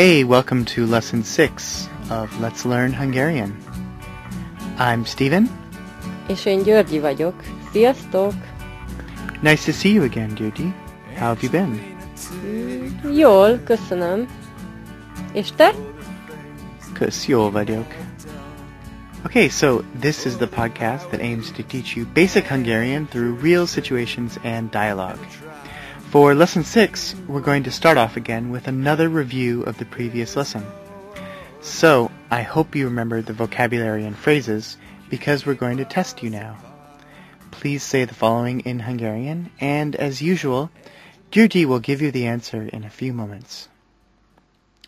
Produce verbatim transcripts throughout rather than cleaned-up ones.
Hey, welcome to Lesson six of Let's Learn Hungarian. I'm Stephen. És én Györgyi vagyok. Sziasztok! Nice to see you again, Györgyi. How have you been? Mm, jól, köszönöm. És te? Kösz, jól vagyok. Okay, so this is the podcast that aims to teach you basic Hungarian through real situations and dialogue. For Lesson six, we're going to start off again with another review of the previous lesson. So, I hope you remember the vocabulary and phrases, because we're going to test you now. Please say the following in Hungarian, and as usual, Györgyi will give you the answer in a few moments.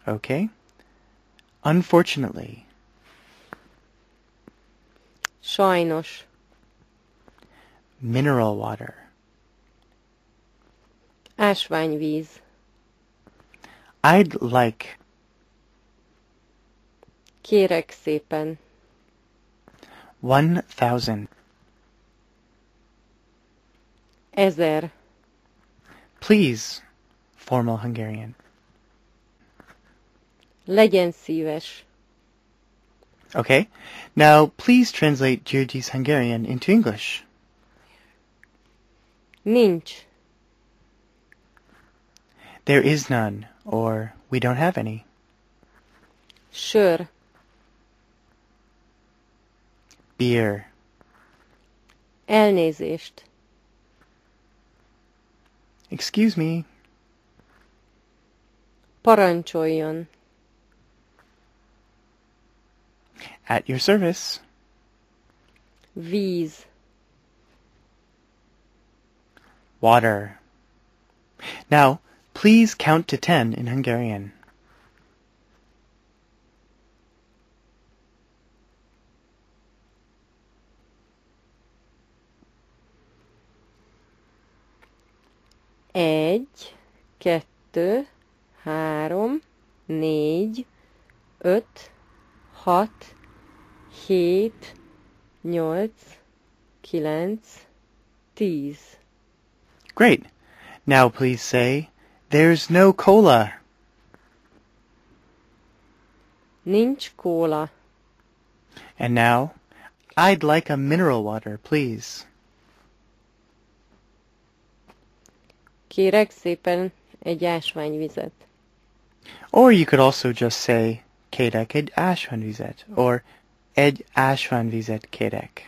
Okay? Unfortunately. Sajnos. Mineral water. Ásványvíz. I'd like. Kérek szépen. One thousand. Ezer. Please, formal Hungarian. Legyen szíves. Okay, now please translate Györgyi's Hungarian into English. Nincs. There is none, or we don't have any. Sör. Beer. Elnézést. Excuse me. Parancsoljon. At your service. Víz. Water. Now, please count to ten in Hungarian. Egy, kettő, három, négy, öt, hat, hét, nyolc, kilenc, tíz. Great. Now please say, there's no cola. Nincs cola. And now, I'd like a mineral water, please. Kérek szépen egy ásványvizet. Or you could also just say, kérek egy ásványvizet, or egy ásványvizet kérek.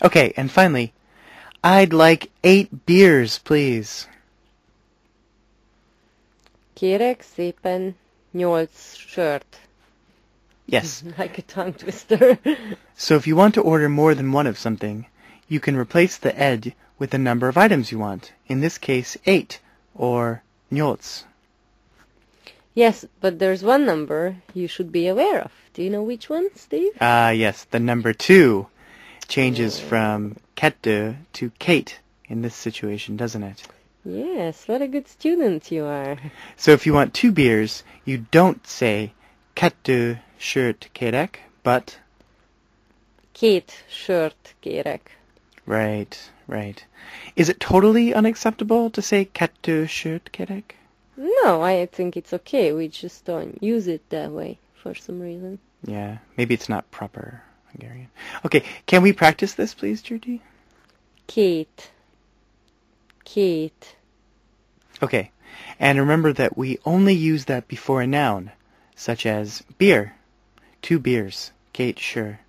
Okay, and finally, I'd like eight beers, please. Kérek szépen nyolc sört. Yes. Like a tongue twister. So if you want to order more than one of something, you can replace the egy with the number of items you want. In this case, eight, or nyolc. Yes, but there's one number you should be aware of. Do you know which one, Steve? Ah, uh, yes. The number two changes yeah. from kettő to kate in this situation, doesn't it? Yes, what a good student you are. So if you want two beers, you don't say kettő sört kérek, but két sört kérek. Right, right. Is it totally unacceptable to say kettő sört kérek? No, I think it's okay. We just don't use it that way for some reason. Yeah, maybe it's not proper Hungarian. Okay, can we practice this, please, Györgyi? Két. Kate. Okay, and remember that we only use that before a noun, such as beer, two beers, Kate sure.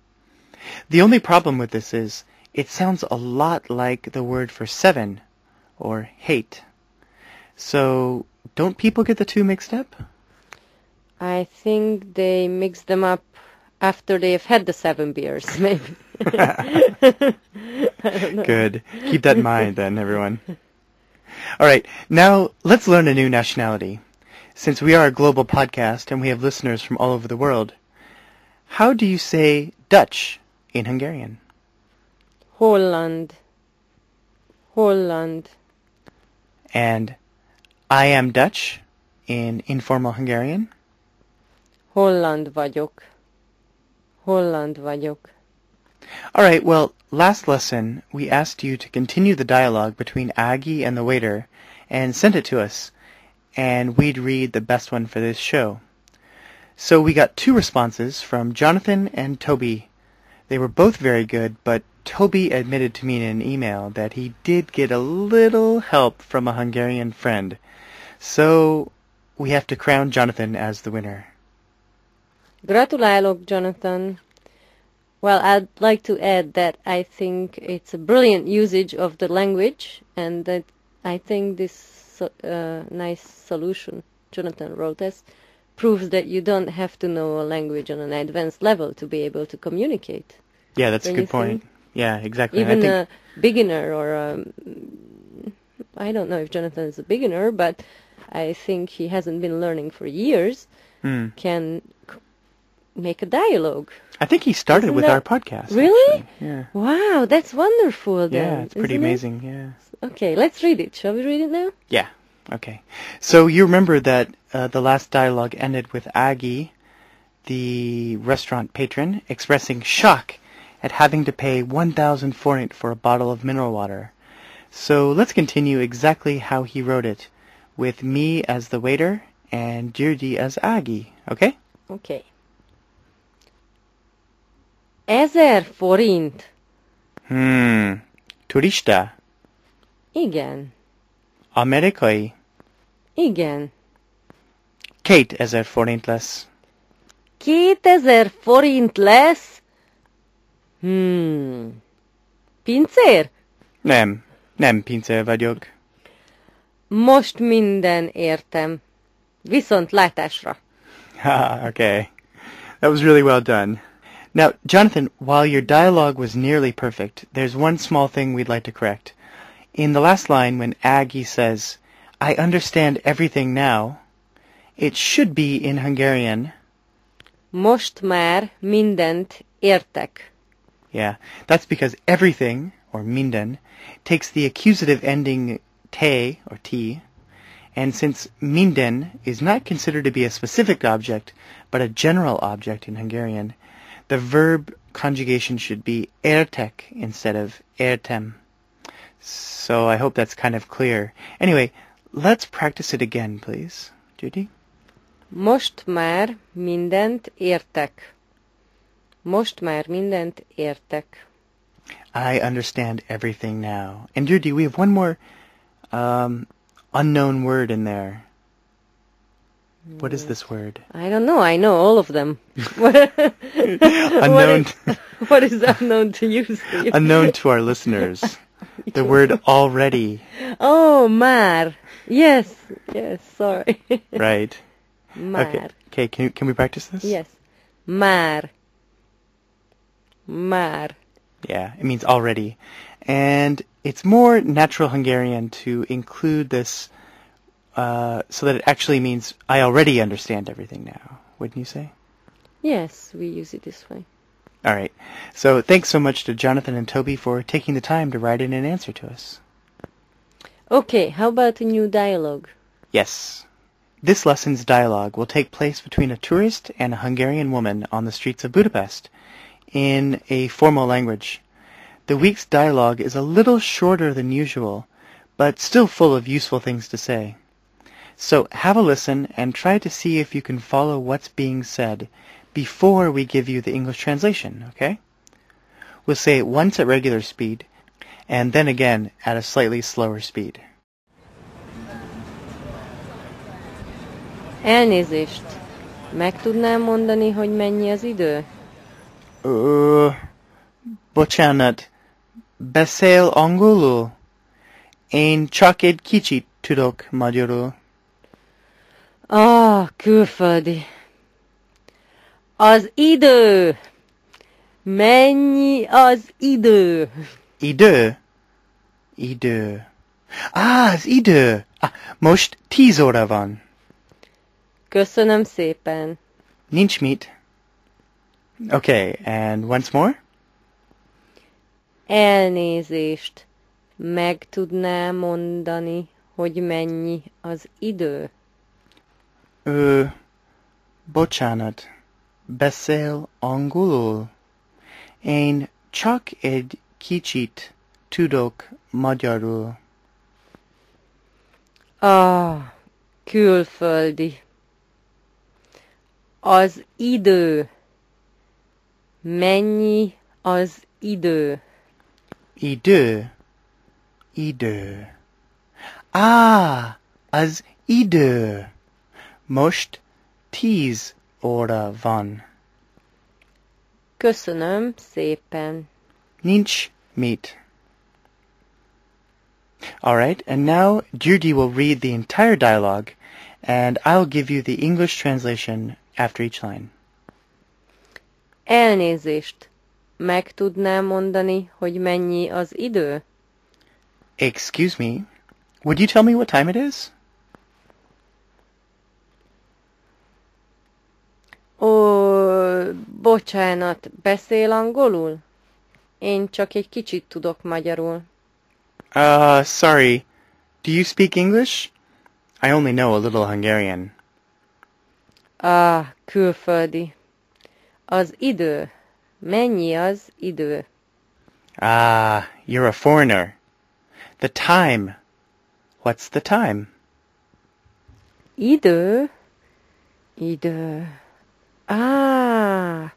The only problem with this is it sounds a lot like the word for seven, or hate. So, don't people get the two mixed up? I think they mix them up after they've had the seven beers, maybe. Good. Keep that in mind, then, everyone. All right, now let's learn a new nationality. Since we are a global podcast and we have listeners from all over the world, how do you say Dutch in Hungarian? Holland. Holland. And I am Dutch in informal Hungarian? Holland vagyok. Holland vagyok. All right, well, last lesson, we asked you to continue the dialogue between Ági and the waiter and send it to us, and we'd read the best one for this show. So we got two responses from Jonathan and Toby. They were both very good, but Toby admitted to me in an email that he did get a little help from a Hungarian friend. So we have to crown Jonathan as the winner. Gratulálok, Jonathan. Well, I'd like to add that I think it's a brilliant usage of the language, and that I think this uh, nice solution Jonathan wrote us proves that you don't have to know a language on an advanced level to be able to communicate. Yeah, that's Don't a good point. Think? Yeah, exactly. Even I think a beginner or a, I don't know if Jonathan is a beginner, but I think he hasn't been learning for years, mm. can c- make a dialogue. I think he started Isn't with that, our podcast. Really? Actually. Yeah. Wow, that's wonderful then. Yeah, it's pretty Isn't amazing, it? Yeah. Okay, let's read it. Shall we read it now? Yeah. Okay. So you remember that uh, the last dialogue ended with Aggie, the restaurant patron, expressing shock at having to pay one thousand forint for a bottle of mineral water. So let's continue exactly how he wrote it, with me as the waiter and Györgyi as Aggie, okay? Okay. Ezer forint. Hmm. Turista. Igen. Amerikai. Igen. Két ezer forint lesz. Két ezer forint lesz? Hmm. Pincér? Nem. Nem pincér vagyok. Most minden értem. Viszont látásra. Ah, okay. That was really well done. Now, Jonathan, while your dialogue was nearly perfect, there's one small thing we'd like to correct. In the last line, when Aggie says, I understand everything now, it should be in Hungarian. Most már mindent értek. Yeah, that's because everything, or minden, takes the accusative ending te, or ti, and since minden is not considered to be a specific object, but a general object in Hungarian, the verb conjugation should be értek instead of értem. So I hope that's kind of clear. Anyway, let's practice it again, please. Judy? Most már mindent értek. Most már mindent értek. I understand everything now. And Judy, we have one more um, unknown word in there. What is this word? I don't know. I know all of them. Unknown. What is, what is unknown to you, Steve? Unknown to our listeners. The word already. Oh, már. Yes. Yes. Sorry. Right. Már. Okay. okay. Can you, can we practice this? Yes. Már. Már. Yeah. It means already, and it's more natural Hungarian to include this. Uh, so that it actually means, I already understand everything now, wouldn't you say? Yes, we use it this way. All right. So thanks so much to Jonathan and Toby for taking the time to write in an answer to us. Okay, how about a new dialogue? Yes. This lesson's dialogue will take place between a tourist and a Hungarian woman on the streets of Budapest in a formal language. The week's dialogue is a little shorter than usual, but still full of useful things to say. So have a listen and try to see if you can follow what's being said before we give you the English translation, okay? We'll say it once at regular speed and then again at a slightly slower speed. Elnézést. Meg tudnám mondani, hogy mennyi az idő? Uh, bocsánat. Beszél angolul? Én csak egy kicsit tudok magyarul. Ah, külföldi. Az idő. Mennyi az idő? Idő. Idő. Ah, az idő. Ah, most tíz óra van. Köszönöm szépen. Nincs mit. Okay, and once more. Elnézést. Meg tudná mondani, hogy mennyi az idő? Ö, bocsánat, beszél angolul. Én csak egy kicsit tudok magyarul. Ah, külföldi. Az idő. Mennyi az idő? Idő. Idő. Á, az idő. Most tíz óra van. Köszönöm szépen. Nincs mit. All right, and now Györgyi will read the entire dialogue, and I'll give you the English translation after each line. Elnézést. Meg tudnám mondani, hogy mennyi az idő? Excuse me. Would you tell me what time it is? Ó, bocsánat, beszél angolul? Én csak egy kicsit tudok magyarul. Uh, sorry. Do you speak English? I only know a little Hungarian. Ah, külföldi. Az idő. Mennyi az idő? Ah, you're a foreigner. The time. What's the time? Idő. Idő. Ah,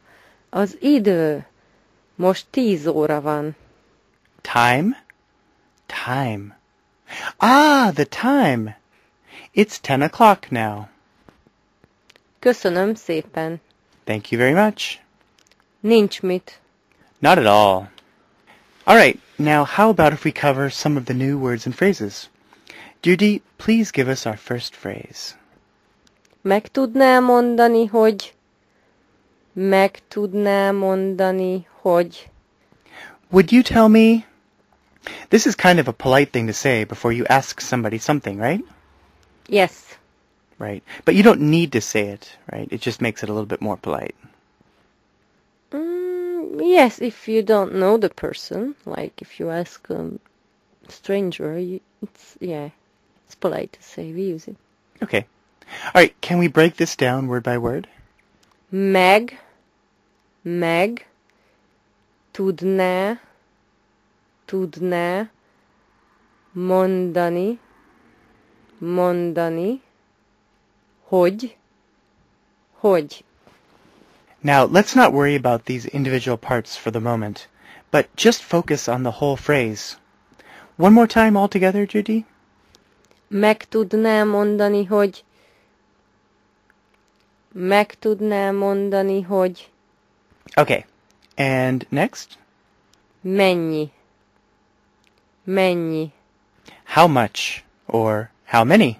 az idő. Most tíz óra van. Time. Time. Ah, the time. It's ten o'clock now. Köszönöm szépen. Thank you very much. Nincs mit. Not at all. All right, now how about if we cover some of the new words and phrases? Györgyi, please give us our first phrase. Meg tudná mondani, hogy... Meg tudná mondani, hogy... Would you tell me... This is kind of a polite thing to say before you ask somebody something, right? Yes. Right. But you don't need to say it, right? It just makes it a little bit more polite. Mm, yes, if you don't know the person. Like, if you ask a stranger, you, it's, yeah, it's polite to say. We use it. Okay. All right, can we break this down word by word? Meg. Meg. Tudná. Tudná mondani, mondani, hogy, hogy. Now, let's not worry about these individual parts for the moment, but just focus on the whole phrase. One more time altogether, Györgyi. Meg tudná mondani, hogy... Meg tudná mondani, hogy... Okay, and next? Mennyi. Mennyi. How much or how many?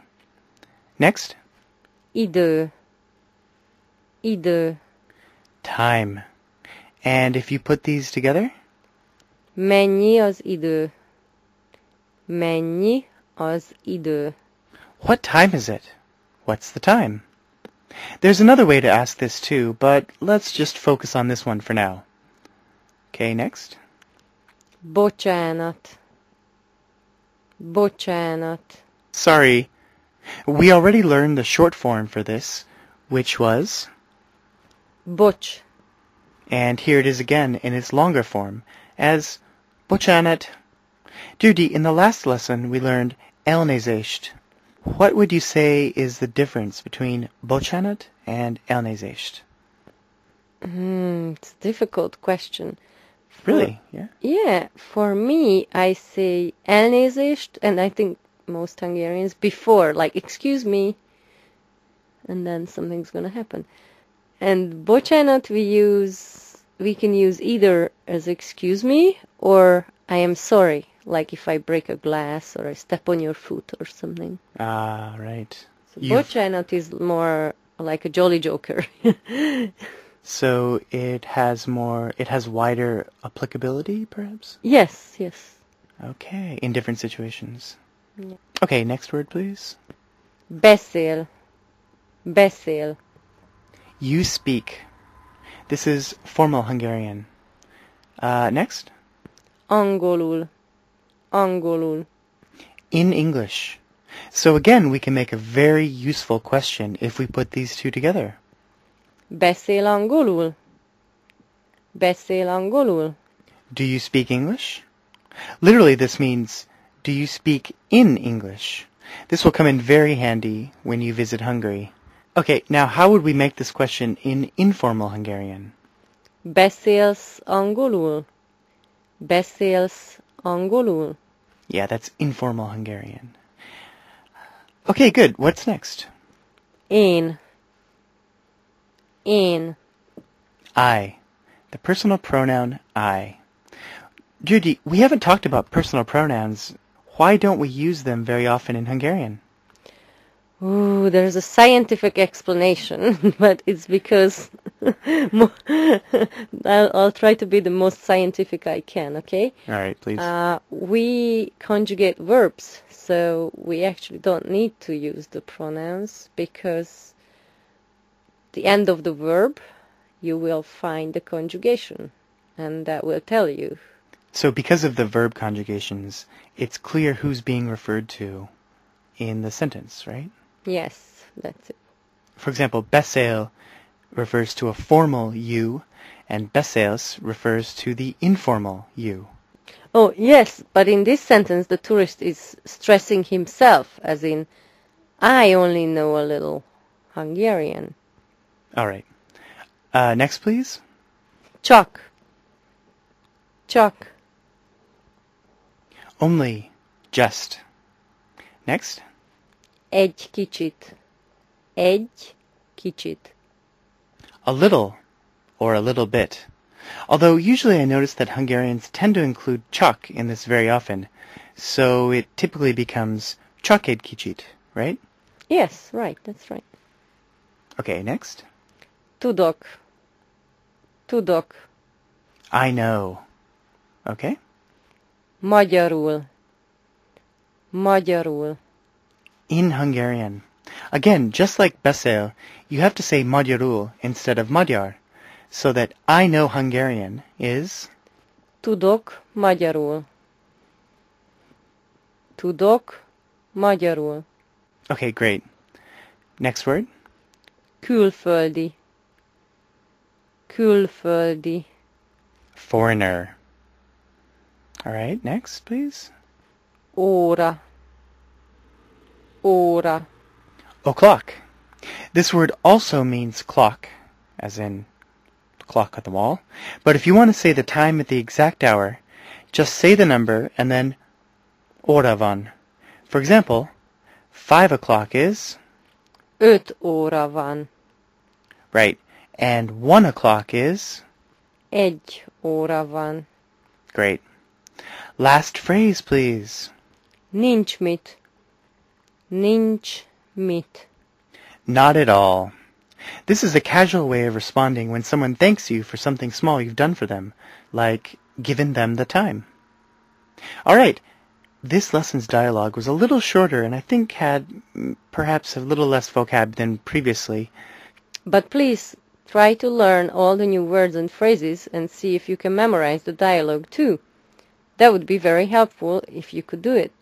Next. Idő. Idő. Time. And if you put these together? Mennyi az idő. Mennyi az idő. What time is it? What's the time? There's another way to ask this too, but let's just focus on this one for now. Okay, next. Bocsánat. Bocsánat. Sorry. We already learned the short form for this, which was... Bocs. And here it is again in its longer form, as bocsánat. Györgyi, in the last lesson we learned elnézést. What would you say is the difference between bocsánat and elnézést? Mm, it's a difficult question. Really? Yeah. Yeah. For me, I say elnézést, and I think most Hungarians before, like, excuse me, and then something's gonna happen. And bocsánat, we use, we can use either as excuse me or I am sorry, like if I break a glass or I step on your foot or something. Ah, right. So bocsánat is more like a jolly joker. So it has more, it has wider applicability, perhaps? Yes, yes. Okay, in different situations. Yeah. Okay, next word, please. Beszél. Beszél. You speak. This is formal Hungarian. Uh, next? Angolul. Angolul. In English. So again, we can make a very useful question if we put these two together. Beszél angolul. Beszél angolul. Do you speak English? Literally, this means, do you speak in English? This will come in very handy when you visit Hungary. Okay, now how would we make this question in informal Hungarian? Beszélsz angolul? Beszélsz angolul? Yeah, that's informal Hungarian. Okay, good. What's next? Én. Én. I. The personal pronoun I. Györgyi, we haven't talked about personal pronouns. Why don't we use them very often in Hungarian? Ooh, there's a scientific explanation, but it's because I'll, I'll try to be the most scientific I can, okay? All right, please. Uh, we conjugate verbs, so we actually don't need to use the pronouns because the end of the verb, you will find the conjugation, and that will tell you. So because of the verb conjugations, it's clear who's being referred to in the sentence, right? Yes, that's it. For example, beszél refers to a formal you, and beszélsz refers to the informal you. Oh, yes, but in this sentence the tourist is stressing himself, as in, I only know a little Hungarian. All right. Uh, next, please. Csak. Csak. Only. Just. Next. Egy kicsit. Egy kicsit. A little, or a little bit. Although usually I notice that Hungarians tend to include csak in this very often, so it typically becomes csak egy kicsit, right? Yes, right, that's right. Okay, next. Tudok. Tudok. I know. Okay. Magyarul. Magyarul. In Hungarian. Again, just like beszél, you have to say magyarul instead of magyar, so that I know Hungarian is... Tudok magyarul. Tudok magyarul. Okay, great. Next word. Külföldi. Külföldi. Foreigner. All right, next, please. Óra. Óra. O'clock. This word also means clock, as in clock at the wall. But if you want to say the time at the exact hour, just say the number and then óra van. For example, five o'clock is... Öt óra van. Right. And one o'clock is... Egy óra van. Great. Last phrase, please. Nincs mit. Nincs mit. Not at all. This is a casual way of responding when someone thanks you for something small you've done for them, like giving them the time. All right. This lesson's dialogue was a little shorter and I think had perhaps a little less vocab than previously. But please try to learn all the new words and phrases and see if you can memorize the dialogue too. That would be very helpful if you could do it.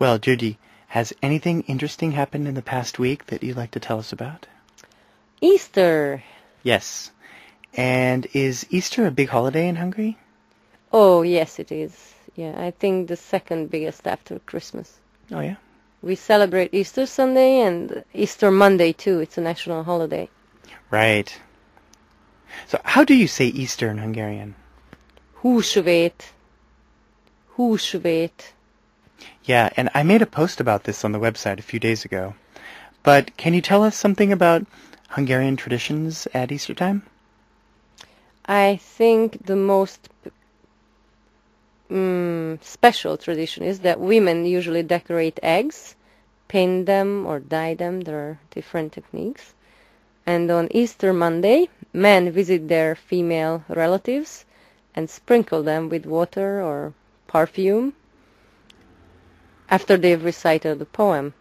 Well, Györgyi, has anything interesting happened in the past week that you'd like to tell us about? Easter. Yes. And is Easter a big holiday in Hungary? Oh, yes, it is. Yeah, I think the second biggest after Christmas. Oh, yeah? We celebrate Easter Sunday and Easter Monday, too. It's a national holiday. Right. So how do you say Easter in Hungarian? Húsvét. Húsvét. Yeah, and I made a post about this on the website a few days ago. But can you tell us something about Hungarian traditions at Easter time? I think the most um, special tradition is that women usually decorate eggs, paint them or dye them. There are different techniques. And on Easter Monday, men visit their female relatives and sprinkle them with water or perfume after they've recited the poem.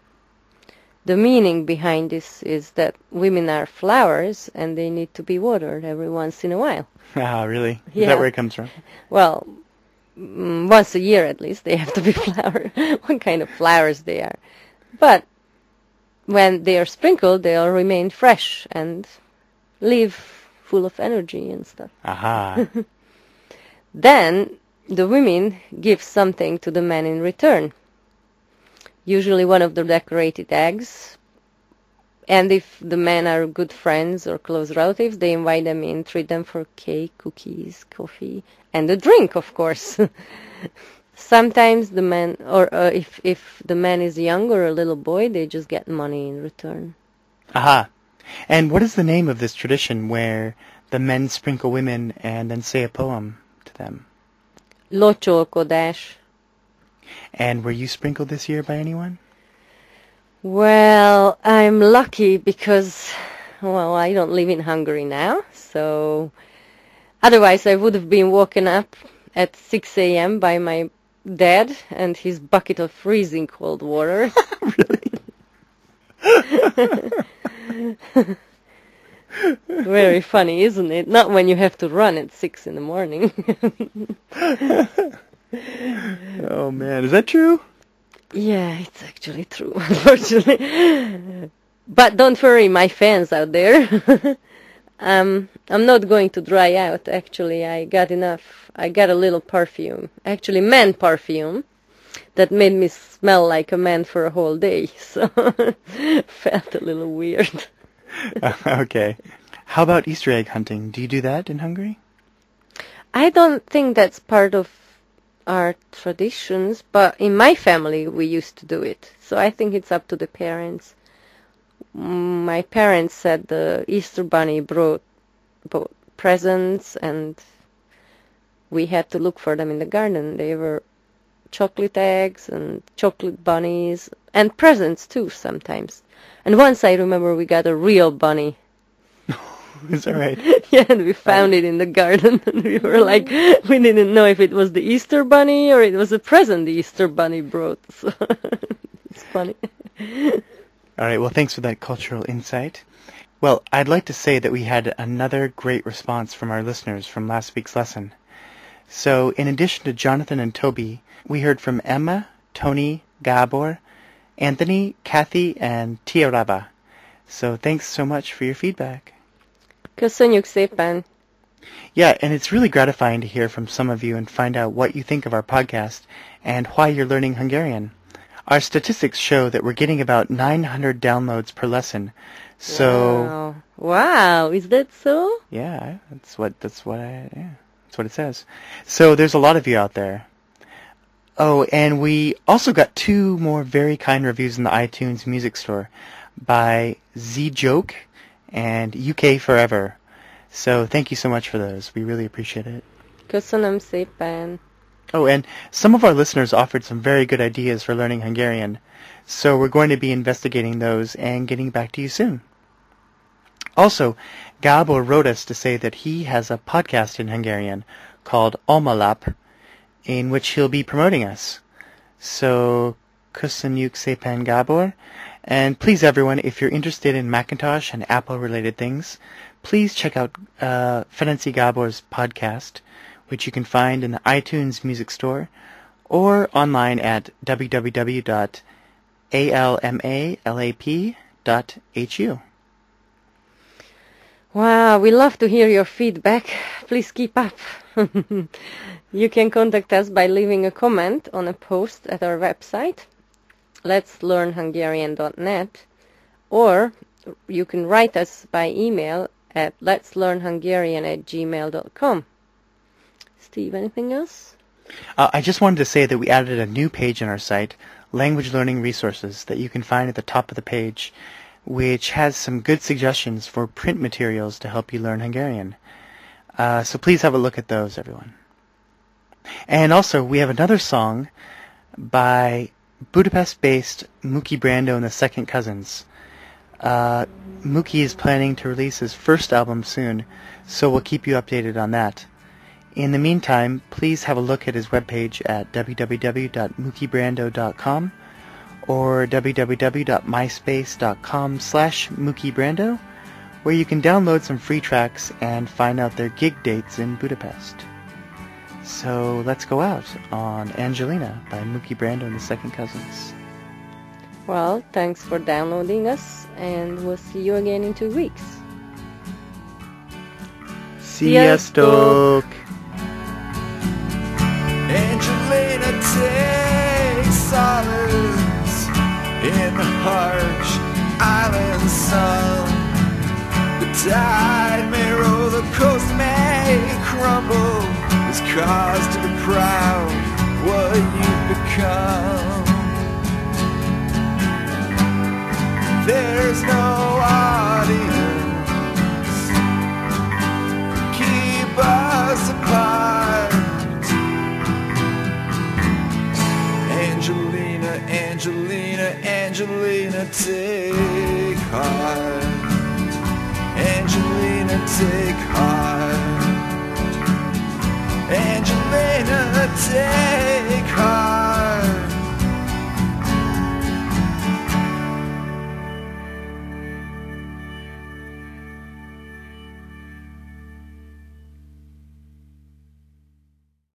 The meaning behind this is that women are flowers and they need to be watered every once in a while. Ah, really? Yeah. Is that where it comes from? Well, mm, once a year at least they have to be flowered. What kind of flowers they are. But when they are sprinkled, they'll remain fresh and live full of energy and stuff. Aha. Then the women give something to the men in return. Usually one of the decorated eggs, And if the men are good friends or close relatives, they invite them in, treat them for cake, cookies, coffee, and a drink, of course. Sometimes the man, or uh, if, if the man is young or a little boy, they just get money in return. Aha. And what is the name of this tradition where the men sprinkle women and then say a poem to them? Locolkodásh. And were you sprinkled this year by anyone? Well, I'm lucky because, well, I don't live in Hungary now, so otherwise I would have been woken up at six a m by my dad and his bucket of freezing cold water. Really? Very funny, isn't it? Not when you have to run at six in the morning. Oh, man. Is that true? Yeah, it's actually true, unfortunately. But don't worry, my fans out there. um, I'm not going to dry out, actually. I got enough. I got a little perfume. Actually, man perfume that made me smell like a man for a whole day. So felt a little weird. uh, okay. How about Easter egg hunting? Do you do that in Hungary? I don't think that's part of our traditions, but in my family we used to do it. So I think it's up to the parents. My parents said the Easter bunny brought, brought presents and we had to look for them in the garden. They were chocolate eggs and chocolate bunnies and presents too sometimes. And once I remember we got a real bunny. Is that right? Yeah, and we found it in the garden, and we were like, we didn't know if it was the Easter bunny or it was a present the Easter bunny brought. So it's funny. All right, well, thanks for that cultural insight. Well, I'd like to say that we had another great response from our listeners from last week's lesson. So in addition to Jonathan and Toby, we heard from Emma, Tony, Gabor, Anthony, Kathy, and Tiaraba. So thanks so much for your feedback. Köszönjük szépen. Yeah, and it's really gratifying to hear from some of you and find out what you think of our podcast and why you're learning Hungarian. Our statistics show that we're getting about nine hundred downloads per lesson. So wow, wow is that so? Yeah, that's what that's what I, yeah, that's what it says. So there's a lot of you out there. Oh, and we also got two more very kind reviews in the iTunes Music Store by Zjoke and U K Forever. So thank you so much for those. We really appreciate it. Köszönöm szépen. Oh, and some of our listeners offered some very good ideas for learning Hungarian. So we're going to be investigating those and getting back to you soon. Also, Gábor wrote us to say that he has a podcast in Hungarian called Omalap, in which he'll be promoting us. So köszönjük szépen, Gábor. And please, everyone, if you're interested in Macintosh and Apple-related things, please check out uh, Ferenci Gábor's podcast, which you can find in the iTunes Music Store or online at w w w dot almalap dot h u. Wow, we love to hear your feedback. Please keep up. You can contact us by leaving a comment on a post at our website, Let's Learn Hungarian dot net, or you can write us by email at Let's Learn Hungarian at gmail dot com. Steve, anything else? Uh, I just wanted to say that we added a new page on our site, Language Learning Resources, that you can find at the top of the page, which has some good suggestions for print materials to help you learn Hungarian. Uh, so please have a look at those, everyone. And also, we have another song by Budapest-based Mookie Brando and the Second Cousins. Uh, Mookie is planning to release his first album soon, so we'll keep you updated on that. In the meantime, please have a look at his webpage at w w w dot mookie brando dot com or w w w dot myspace dot com slash Mookie Brando, where you can download some free tracks and find out their gig dates in Budapest. So let's go out on Angelina by Mookie Brando and the Second Cousins. Well, thanks for downloading us, and we'll see you again in two weeks. Sziasztok! Angelina takes solace in the harsh islands. sun. The tide may roll, the coast may crumble. It's cause to be proud what you've become. There's no audience. Keep us apart. Angelina, Angelina, Angelina, take heart. Angelina, take heart. Angelina, take heart.